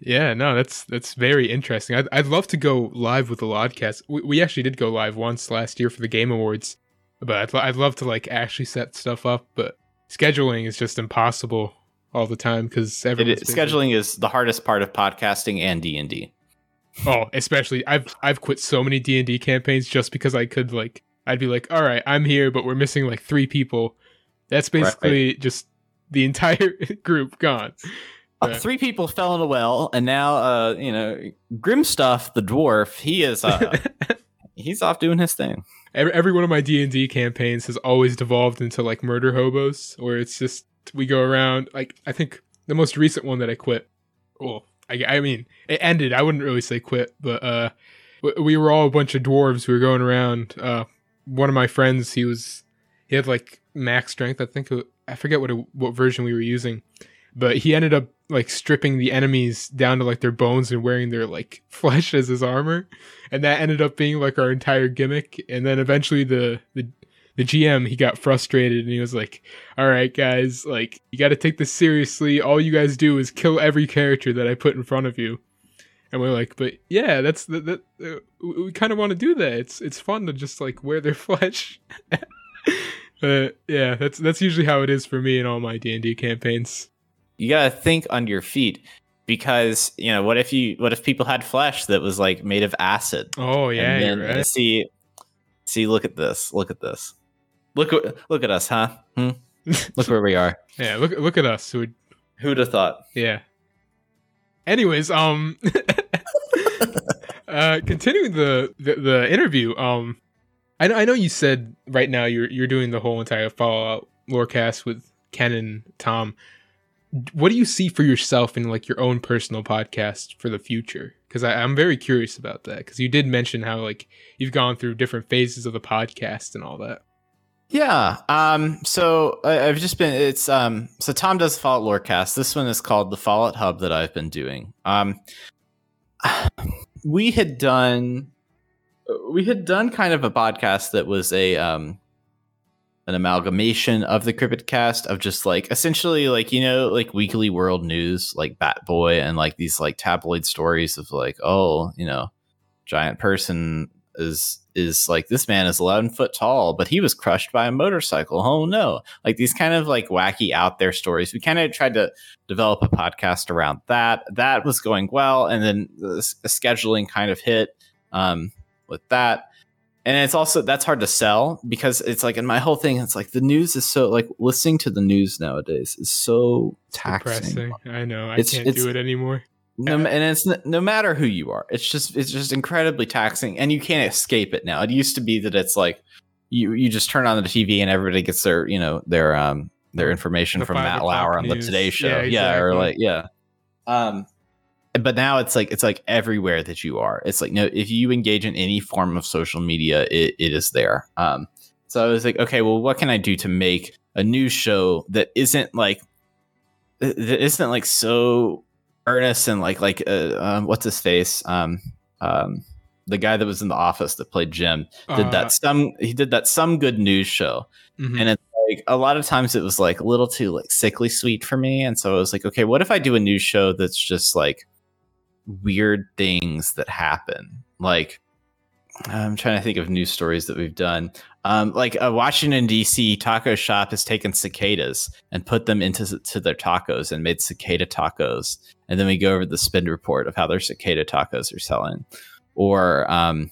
Yeah, no, that's that's very interesting. I'd, I'd love to go live with the LODcast. We, we actually did go live once last year for the Game Awards, but I'd, I'd love to like actually set stuff up. But scheduling is just impossible all the time because everyone's busy. Scheduling is the hardest part of podcasting and D and D. Oh, especially I've I've quit so many D and D campaigns just because I could like I'd be like, all right, I'm here, but we're missing like three people. That's basically right. Just the entire group gone. Uh, three people fell in a well, and now, uh, you know, Grimstuff, the dwarf, he is, uh, he's off doing his thing. Every, every one of my D and D campaigns has always devolved into, like, murder hobos, where it's just, we go around, like, I think the most recent one that I quit, well, I, I mean, it ended, I wouldn't really say quit, but, uh, we were all a bunch of dwarves, we were going around, uh, one of my friends, he was, he had, like, max strength, I think, I forget what, what version we were using, but he ended up like stripping the enemies down to like their bones and wearing their like flesh as his armor, and that ended up being like our entire gimmick. And then eventually the the the G M, he got frustrated and he was like, all right, guys, like, you got to take this seriously. All you guys do is kill every character that I put in front of you. And we're like, but yeah, that's the, that uh, we kind of want to do that. It's it's fun to just like wear their flesh. uh, yeah, that's that's usually how it is for me in all my D and D campaigns. You gotta think on your feet, because you know what if you what if people had flesh that was like made of acid? Oh yeah, and you're right. See, see, look at this, look at this, look look at us, huh? Hmm? Look where we are. Yeah, look look at us. Who'd who'd have thought? Yeah. Anyways, um, uh, continuing the, the, the interview, um, I know I know you said right now you're you're doing the whole entire Fallout Lorecast with Ken and Tom. What do you see for yourself in like your own personal podcast for the future? Because I'm very curious about that. Because you did mention how like you've gone through different phases of the podcast and all that. Yeah. Um, so I, I've just been, it's, um, so Tom does Fallout Lorecast. This one is called the Fallout Hub that I've been doing. Um, we had done, we had done kind of a podcast that was a, um, an amalgamation of the Cryptid Cast of just like, essentially like, you know, like weekly world news, like Bat Boy and like these like tabloid stories of like, oh, you know, giant person is, is like this man is eleven foot tall, but he was crushed by a motorcycle. Oh no. Like these kind of like wacky out there stories. We kind of tried to develop a podcast around that. That was going well. And then the scheduling kind of hit um, with that. And it's also, that's hard to sell because it's like, and my whole thing, it's like the news is so like listening to the news nowadays is so taxing. Depressing. I know. I it's, can't it's, do it anymore. No, and it's no matter who you are, it's just it's just incredibly taxing, and you can't escape it now. It used to be that it's like you you just turn on the T V and everybody gets their you know their um their information the from Matt Lauer on the Today Show, yeah, exactly. yeah, or like yeah. Um, but now it's like it's like everywhere that you are. It's like no, if you engage in any form of social media, it it is there. Um, so I was like, okay, well, what can I do to make a news show that isn't like that isn't like so. Ernest and like like uh, uh, what's his face um um the guy that was in The Office that played Jim did uh, that some he did that some good news show mm-hmm. and it's like a lot of times it was like a little too like sickly sweet for me, and so I was like, okay, what if I do a news show that's just like weird things that happen? Like I'm trying to think of news stories that we've done. Um, like a Washington, D C taco shop has taken cicadas and put them into to their tacos and made cicada tacos. And then we go over the spend report of how their cicada tacos are selling. Or um,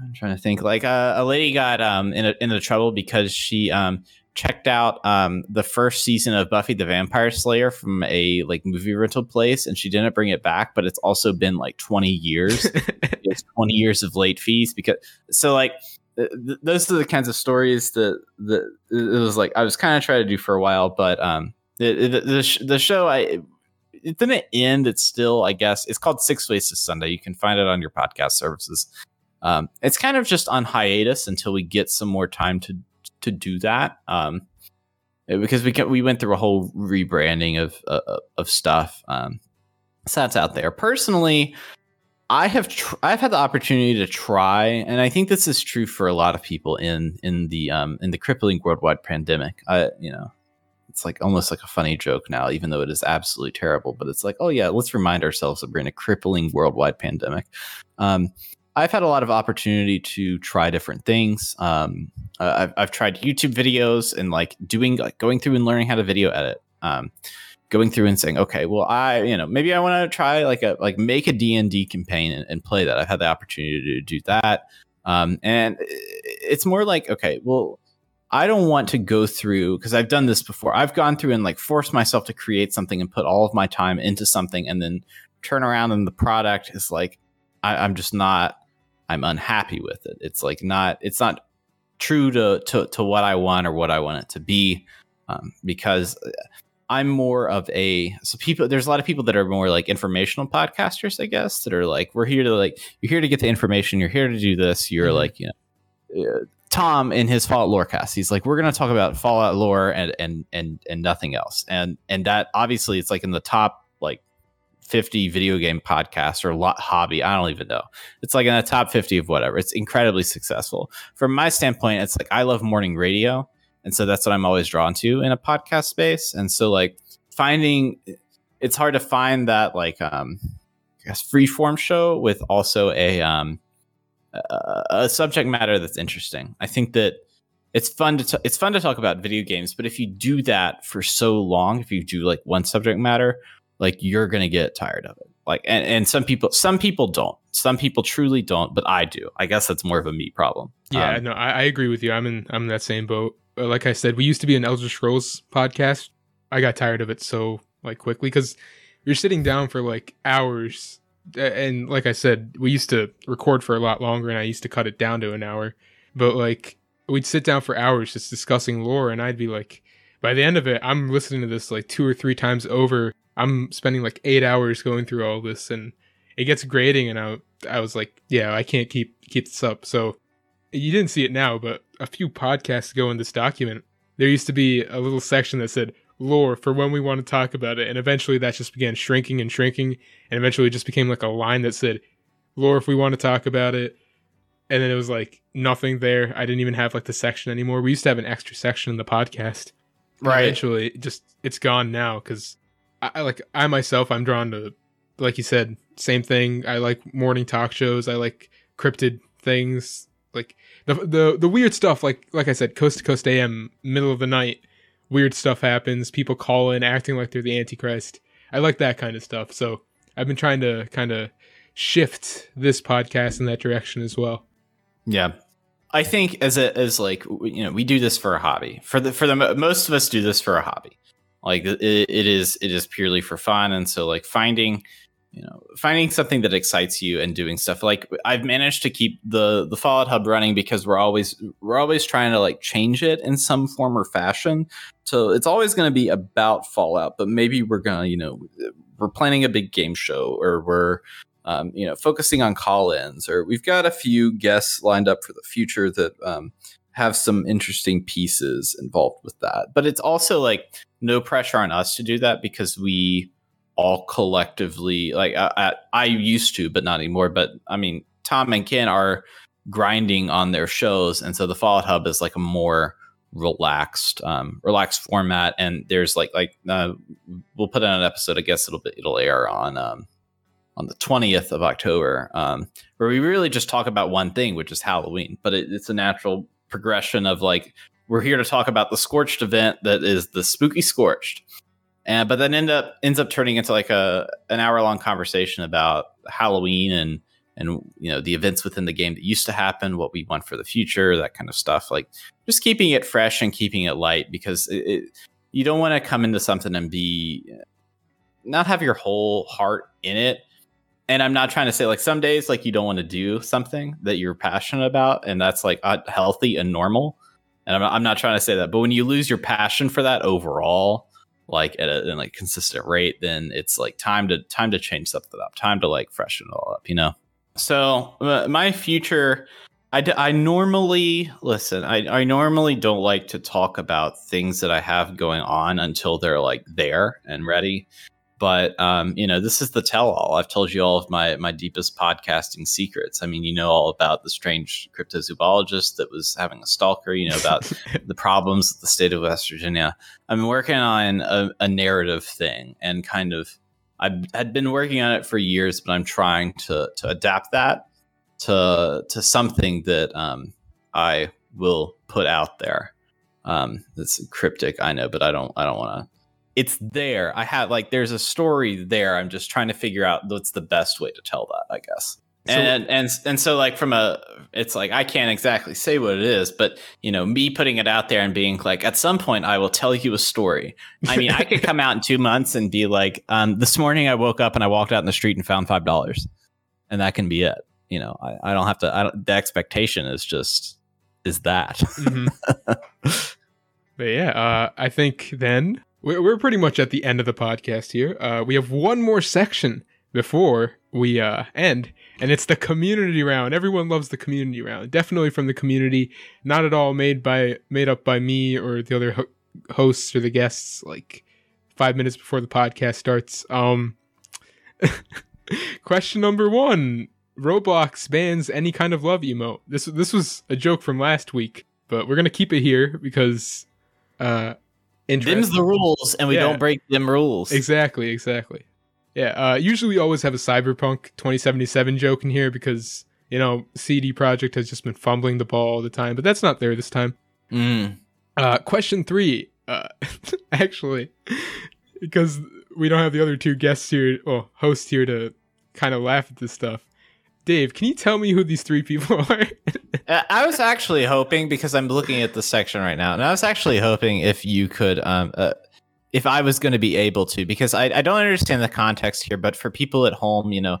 I'm trying to think like a, a lady got um, in a, in a trouble because she um, checked out um, the first season of Buffy the Vampire Slayer from a like movie rental place, and she didn't bring it back. But it's also been like twenty years. It's twenty years of late fees because so like. Those are the kinds of stories that, that it was like I was kind of trying to do for a while, but um, the the, the show I it didn't end. It's still, I guess, it's called Six Ways to Sunday. You can find it on your podcast services. Um, it's kind of just on hiatus until we get some more time to to do that. Um, because we we went through a whole rebranding of uh, of stuff. Um, so that's out there. Personally. I have tr- I've had the opportunity to try, and I think this is true for a lot of people in in the um, in the crippling worldwide pandemic. I you know, it's like almost like a funny joke now, even though it is absolutely terrible. But it's like, oh yeah, let's remind ourselves that we're in a crippling worldwide pandemic. Um, I've had a lot of opportunity to try different things. Um, I've I've tried YouTube videos and like doing like going through and learning how to video edit. Um, going through and saying, okay, well, I, you know, maybe I want to try like a, like make a D and D campaign and, and play that. I've had the opportunity to do that. Um, and it's more like, okay, well, I don't want to go through, because I've done this before. I've gone through and like forced myself to create something and put all of my time into something and then turn around and the product is like, I, I'm just not, I'm unhappy with it. It's like not, it's not true to, to, to what I want or what I want it to be. Um, because I'm more of a so people. There's a lot of people that are more like informational podcasters, I guess, that are like, we're here to like, you're here to get the information. You're here to do this. You're mm-hmm. like, you know, uh, Tom in his Fallout Lorecast. He's like, we're going to talk about Fallout lore and, and, and, and nothing else. And, and that obviously it's like in the top, like fifty video game podcasts or lot hobby. I don't even know. It's like in the top fifty of whatever. It's incredibly successful. From my standpoint, it's like I love morning radio. And so that's what I'm always drawn to in a podcast space. And so like finding it's hard to find that like um, I guess freeform show with also a um, a, a subject matter that's interesting. I think that it's fun to t- it's fun to talk about video games, but if you do that for so long, if you do like one subject matter, like you're gonna get tired of it. Like and, and some people some people don't. Some people truly don't, but I do. I guess that's more of a me problem. Yeah, um, no, I, I agree with you. I'm in I'm in that same boat. Like I said, we used to be an Elder Scrolls podcast. I got tired of it so like quickly because you're sitting down for like hours, and like I said, we used to record for a lot longer, and I used to cut it down to an hour. But like we'd sit down for hours just discussing lore, and I'd be like, by the end of it, I'm listening to this like two or three times over. I'm spending like eight hours going through all this, and it gets grating. And I I was like, yeah, I can't keep keep this up. So you didn't see it now, but a few podcasts ago in this document, there used to be a little section that said lore for when we want to talk about it. And eventually that just began shrinking and shrinking. And eventually it just became like a line that said lore if we want to talk about it. And then it was like nothing there. I didn't even have like the section anymore. We used to have an extra section in the podcast. Right. Eventually it just it's gone now because I like I myself, I'm drawn to, like you said, same thing. I like morning talk shows. I like cryptid things. Like the, the the weird stuff, like like I said, Coast to Coast A M, middle of the night, weird stuff happens. People call in acting like they're the Antichrist. I like that kind of stuff. So I've been trying to kind of shift this podcast in that direction as well. Yeah, I think as a as like you know we do this for a hobby. For the for the most of us do this for a hobby. Like it, it is it is purely for fun. And so like finding. You know, finding something that excites you and doing stuff like I've managed to keep the the Fallout Hub running because we're always we're always trying to like change it in some form or fashion. So it's always going to be about Fallout, but maybe we're going to, you know, we're planning a big game show or we're, um, you know, focusing on call-ins or we've got a few guests lined up for the future that um, have some interesting pieces involved with that. But it's also like no pressure on us to do that because we. All collectively like I, I, I used to, but not anymore. But I mean, Tom and Ken are grinding on their shows. And so the Fallout Hub is like a more relaxed, um, relaxed format. And there's like, like uh, we'll put on an episode, I guess it'll be, it'll air on, um, on the twentieth of October, um, where we really just talk about one thing, which is Halloween, but it, it's a natural progression of like, we're here to talk about the Scorched event that is the Spooky Scorched. And, but then end up ends up turning into like a an hour long conversation about Halloween and and you know the events within the game that used to happen, what we want for the future, that kind of stuff. Like just keeping it fresh and keeping it light because it, it, you don't want to come into something and be not have your whole heart in it. And I'm not trying to say like some days like you don't want to do something that you're passionate about, and that's like healthy and normal. And I'm I'm not trying to say that, but when you lose your passion for that overall. Like at a, at a like consistent rate, then it's like time to time to change something up, time to like freshen it all up, you know. So uh, my future, I, d- I normally listen. I, I normally don't like to talk about things that I have going on until they're like there and ready. But um, you know, this is the tell all. I've told you all of my my deepest podcasting secrets. I mean, you know all about the strange cryptozoologist that was having a stalker. You know about the problems with the state of West Virginia. I'm working on a, a narrative thing, and kind of I had been working on it for years, but I'm trying to to adapt that to to something that um, I will put out there. Um, that's cryptic, I know, but I don't I don't want to. It's there. I have like there's a story there. I'm just trying to figure out what's the best way to tell that, I guess. So, and and and so like from a it's like I can't exactly say what it is, but you know, me putting it out there and being like at some point I will tell you a story. I mean, I could come out in two months and be like, um, this morning I woke up and I walked out in the street and found five dollars. And that can be it. You know, I, I don't have to I don't the expectation is just is that. Mm-hmm. But yeah, uh, I think then we're pretty much at the end of the podcast here. Uh, we have one more section before we uh, end, and it's the community round. Everyone loves the community round. Definitely from the community, not at all made by made up by me or the other ho- hosts or the guests. Like five minutes before the podcast starts, um, Question number one. Roblox bans any kind of love emote. This this was a joke from last week, but we're going to keep it here because... Uh, Them's the rules, and we yeah. don't break them rules. Exactly, exactly. Yeah, uh, usually we always have a Cyberpunk twenty seventy-seven joke in here because, you know, C D Projekt has just been fumbling the ball all the time, but that's not there this time. Mm. Uh, question three, uh, actually, because we don't have the other two guests here, or hosts here to kind of laugh at this stuff. Dave, can you tell me who these three people are? I was actually hoping, because I'm looking at the section right now, and I was actually hoping if you could, um, uh, if I was going to be able to, because I, I don't understand the context here, but for people at home, you know,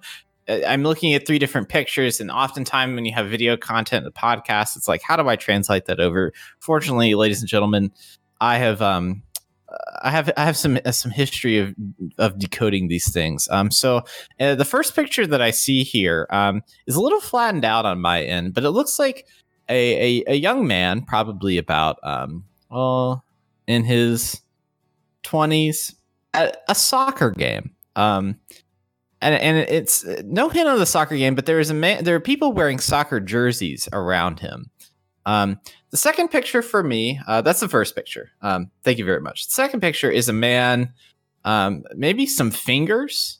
I'm looking at three different pictures, and oftentimes when you have video content in the podcast, it's like, how do I translate that over? Fortunately, ladies and gentlemen, I have um, I have I have some uh, some history of of decoding these things. Um, so uh, the first picture that I see here um, is a little flattened out on my end, but it looks like a a, a young man, probably about um, well in his twenties, at a soccer game. Um, And and it's no hint on the soccer game, but there is a man. There are people wearing soccer jerseys around him. Um, the second picture for me, uh, that's the first picture. Um, thank you very much. The second picture is a man, um, maybe some fingers.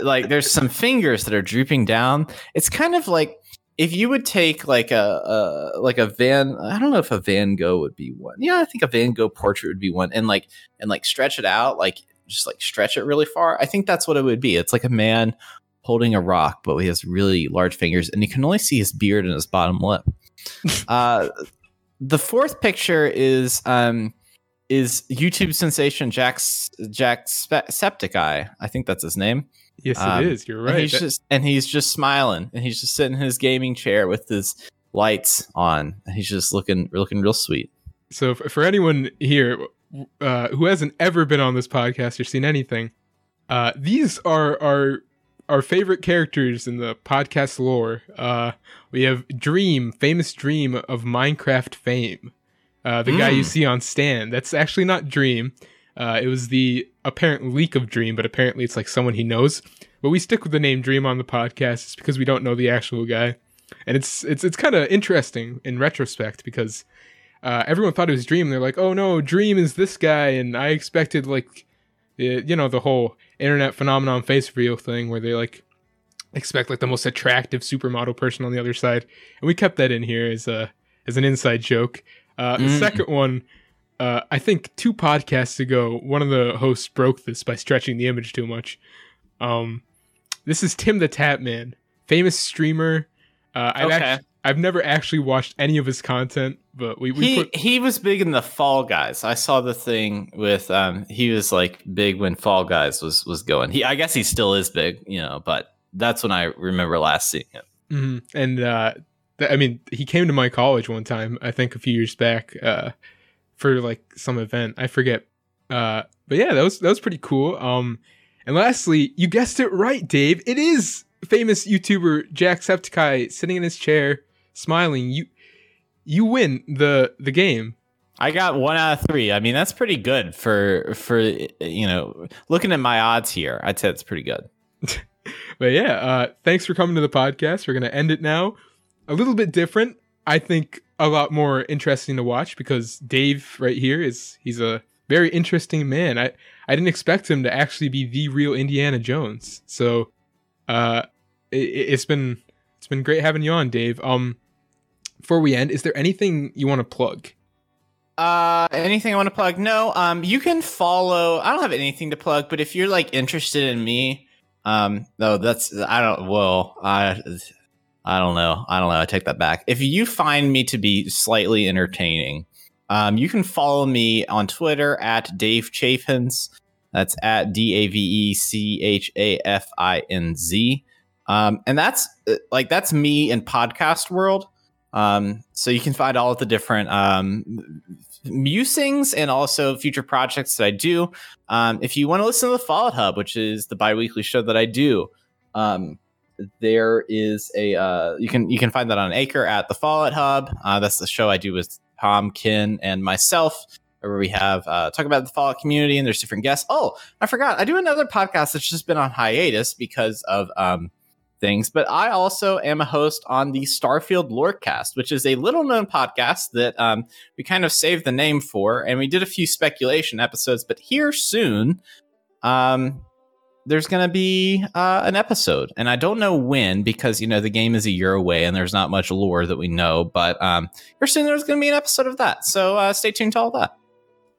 Like there's some fingers that are drooping down. It's kind of like if you would take like a, a like a Van. I don't know if a Van Gogh would be one. Yeah, I think a Van Gogh portrait would be one, and like and like stretch it out like. Just like stretch it really far. I think that's what it would be. It's like a man holding a rock, but he has really large fingers, and you can only see his beard and his bottom lip. uh, the fourth picture is um, is YouTube sensation Jack Jack Spe- Septiceye. I think that's his name. Yes, um, it is. You're right. And he's, that- just, and he's just smiling, and he's just sitting in his gaming chair with his lights on, and he's just looking looking real sweet. So for anyone here. Uh, who hasn't ever been on this podcast or seen anything? Uh, these are our our favorite characters in the podcast lore. Uh, we have Dream, famous Dream of Minecraft fame, uh, the mm. guy you see on Stan. That's actually not Dream. Uh, it was the apparent leak of Dream, but apparently it's like someone he knows. But we stick with the name Dream on the podcast just because we don't know the actual guy, and it's it's it's kind of interesting in retrospect because. Uh, everyone thought it was Dream. They're like, oh no, Dream is this guy. And I expected like, the, you know, the whole internet phenomenon face reveal thing where they like expect like the most attractive supermodel person on the other side. And we kept that in here as a, as an inside joke. Uh, mm. The second one, uh, I think two podcasts ago, one of the hosts broke this by stretching the image too much. Um, this is Tim the Tap Man, famous streamer. Uh, I've, okay. act- I've never actually watched any of his content. But we, we he, put... he was big in the Fall Guys. I saw the thing with um he was like big when Fall Guys was was going. He I guess he still is big, you know, but that's when I remember last seeing him. Mm-hmm. And uh th- I mean, he came to my college one time, I think a few years back, uh for like some event. I forget. Uh but yeah, that was that was pretty cool. Um and lastly, you guessed it right, Dave. It is famous YouTuber Jacksepticeye sitting in his chair smiling. You You win the, the game. I got one out of three. I mean, that's pretty good for, for you know, looking at my odds here. I'd say it's pretty good. But yeah, uh, thanks for coming to the podcast. We're going to end it now. A little bit different. I think a lot more interesting to watch because Dave right here is he's a very interesting man. I, I didn't expect him to actually be the real Indiana Jones. So uh, it, it's been it's been great having you on, Dave. Um. Before we end, is there anything you want to plug? Uh, anything I want to plug? No. Um, you can follow. I don't have anything to plug, but if you're like interested in me, um, no, that's I don't. Well, I, I don't know. I don't know. I take that back. If you find me to be slightly entertaining, um, you can follow me on Twitter at Dave Chafinz. That's at D A V E C H A F I N Z. Um, and that's like that's me in podcast world. Um, so you can find all of the different um, musings and also future projects that I do. Um, if you want to listen to the Fallout Hub, which is the bi-weekly show that I do, um, there is a uh, you can you can find that on Anchor at the Fallout Hub. Uh, that's the show I do with Tom, Ken, and myself where we have uh, talk about the Fallout community and there's different guests. Oh, I forgot. I do another podcast that's just been on hiatus because of um, things. But I also am a host on the Starfield Lorecast, which is a little known podcast that um, we kind of saved the name for. And we did a few speculation episodes. But here soon, um, there's going to be uh, an episode. And I don't know when, because, you know, the game is a year away and there's not much lore that we know. But um, here soon there's going to be an episode of that. So uh, stay tuned to all that.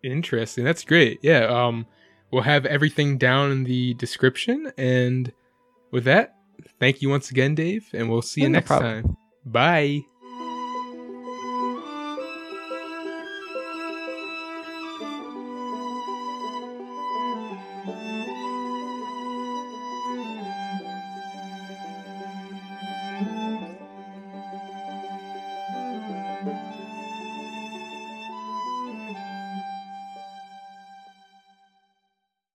Interesting. That's great. Yeah. Um, we'll have everything down in the description. And with that, thank you once again, Dave. And we'll see you no next problem. time. Bye.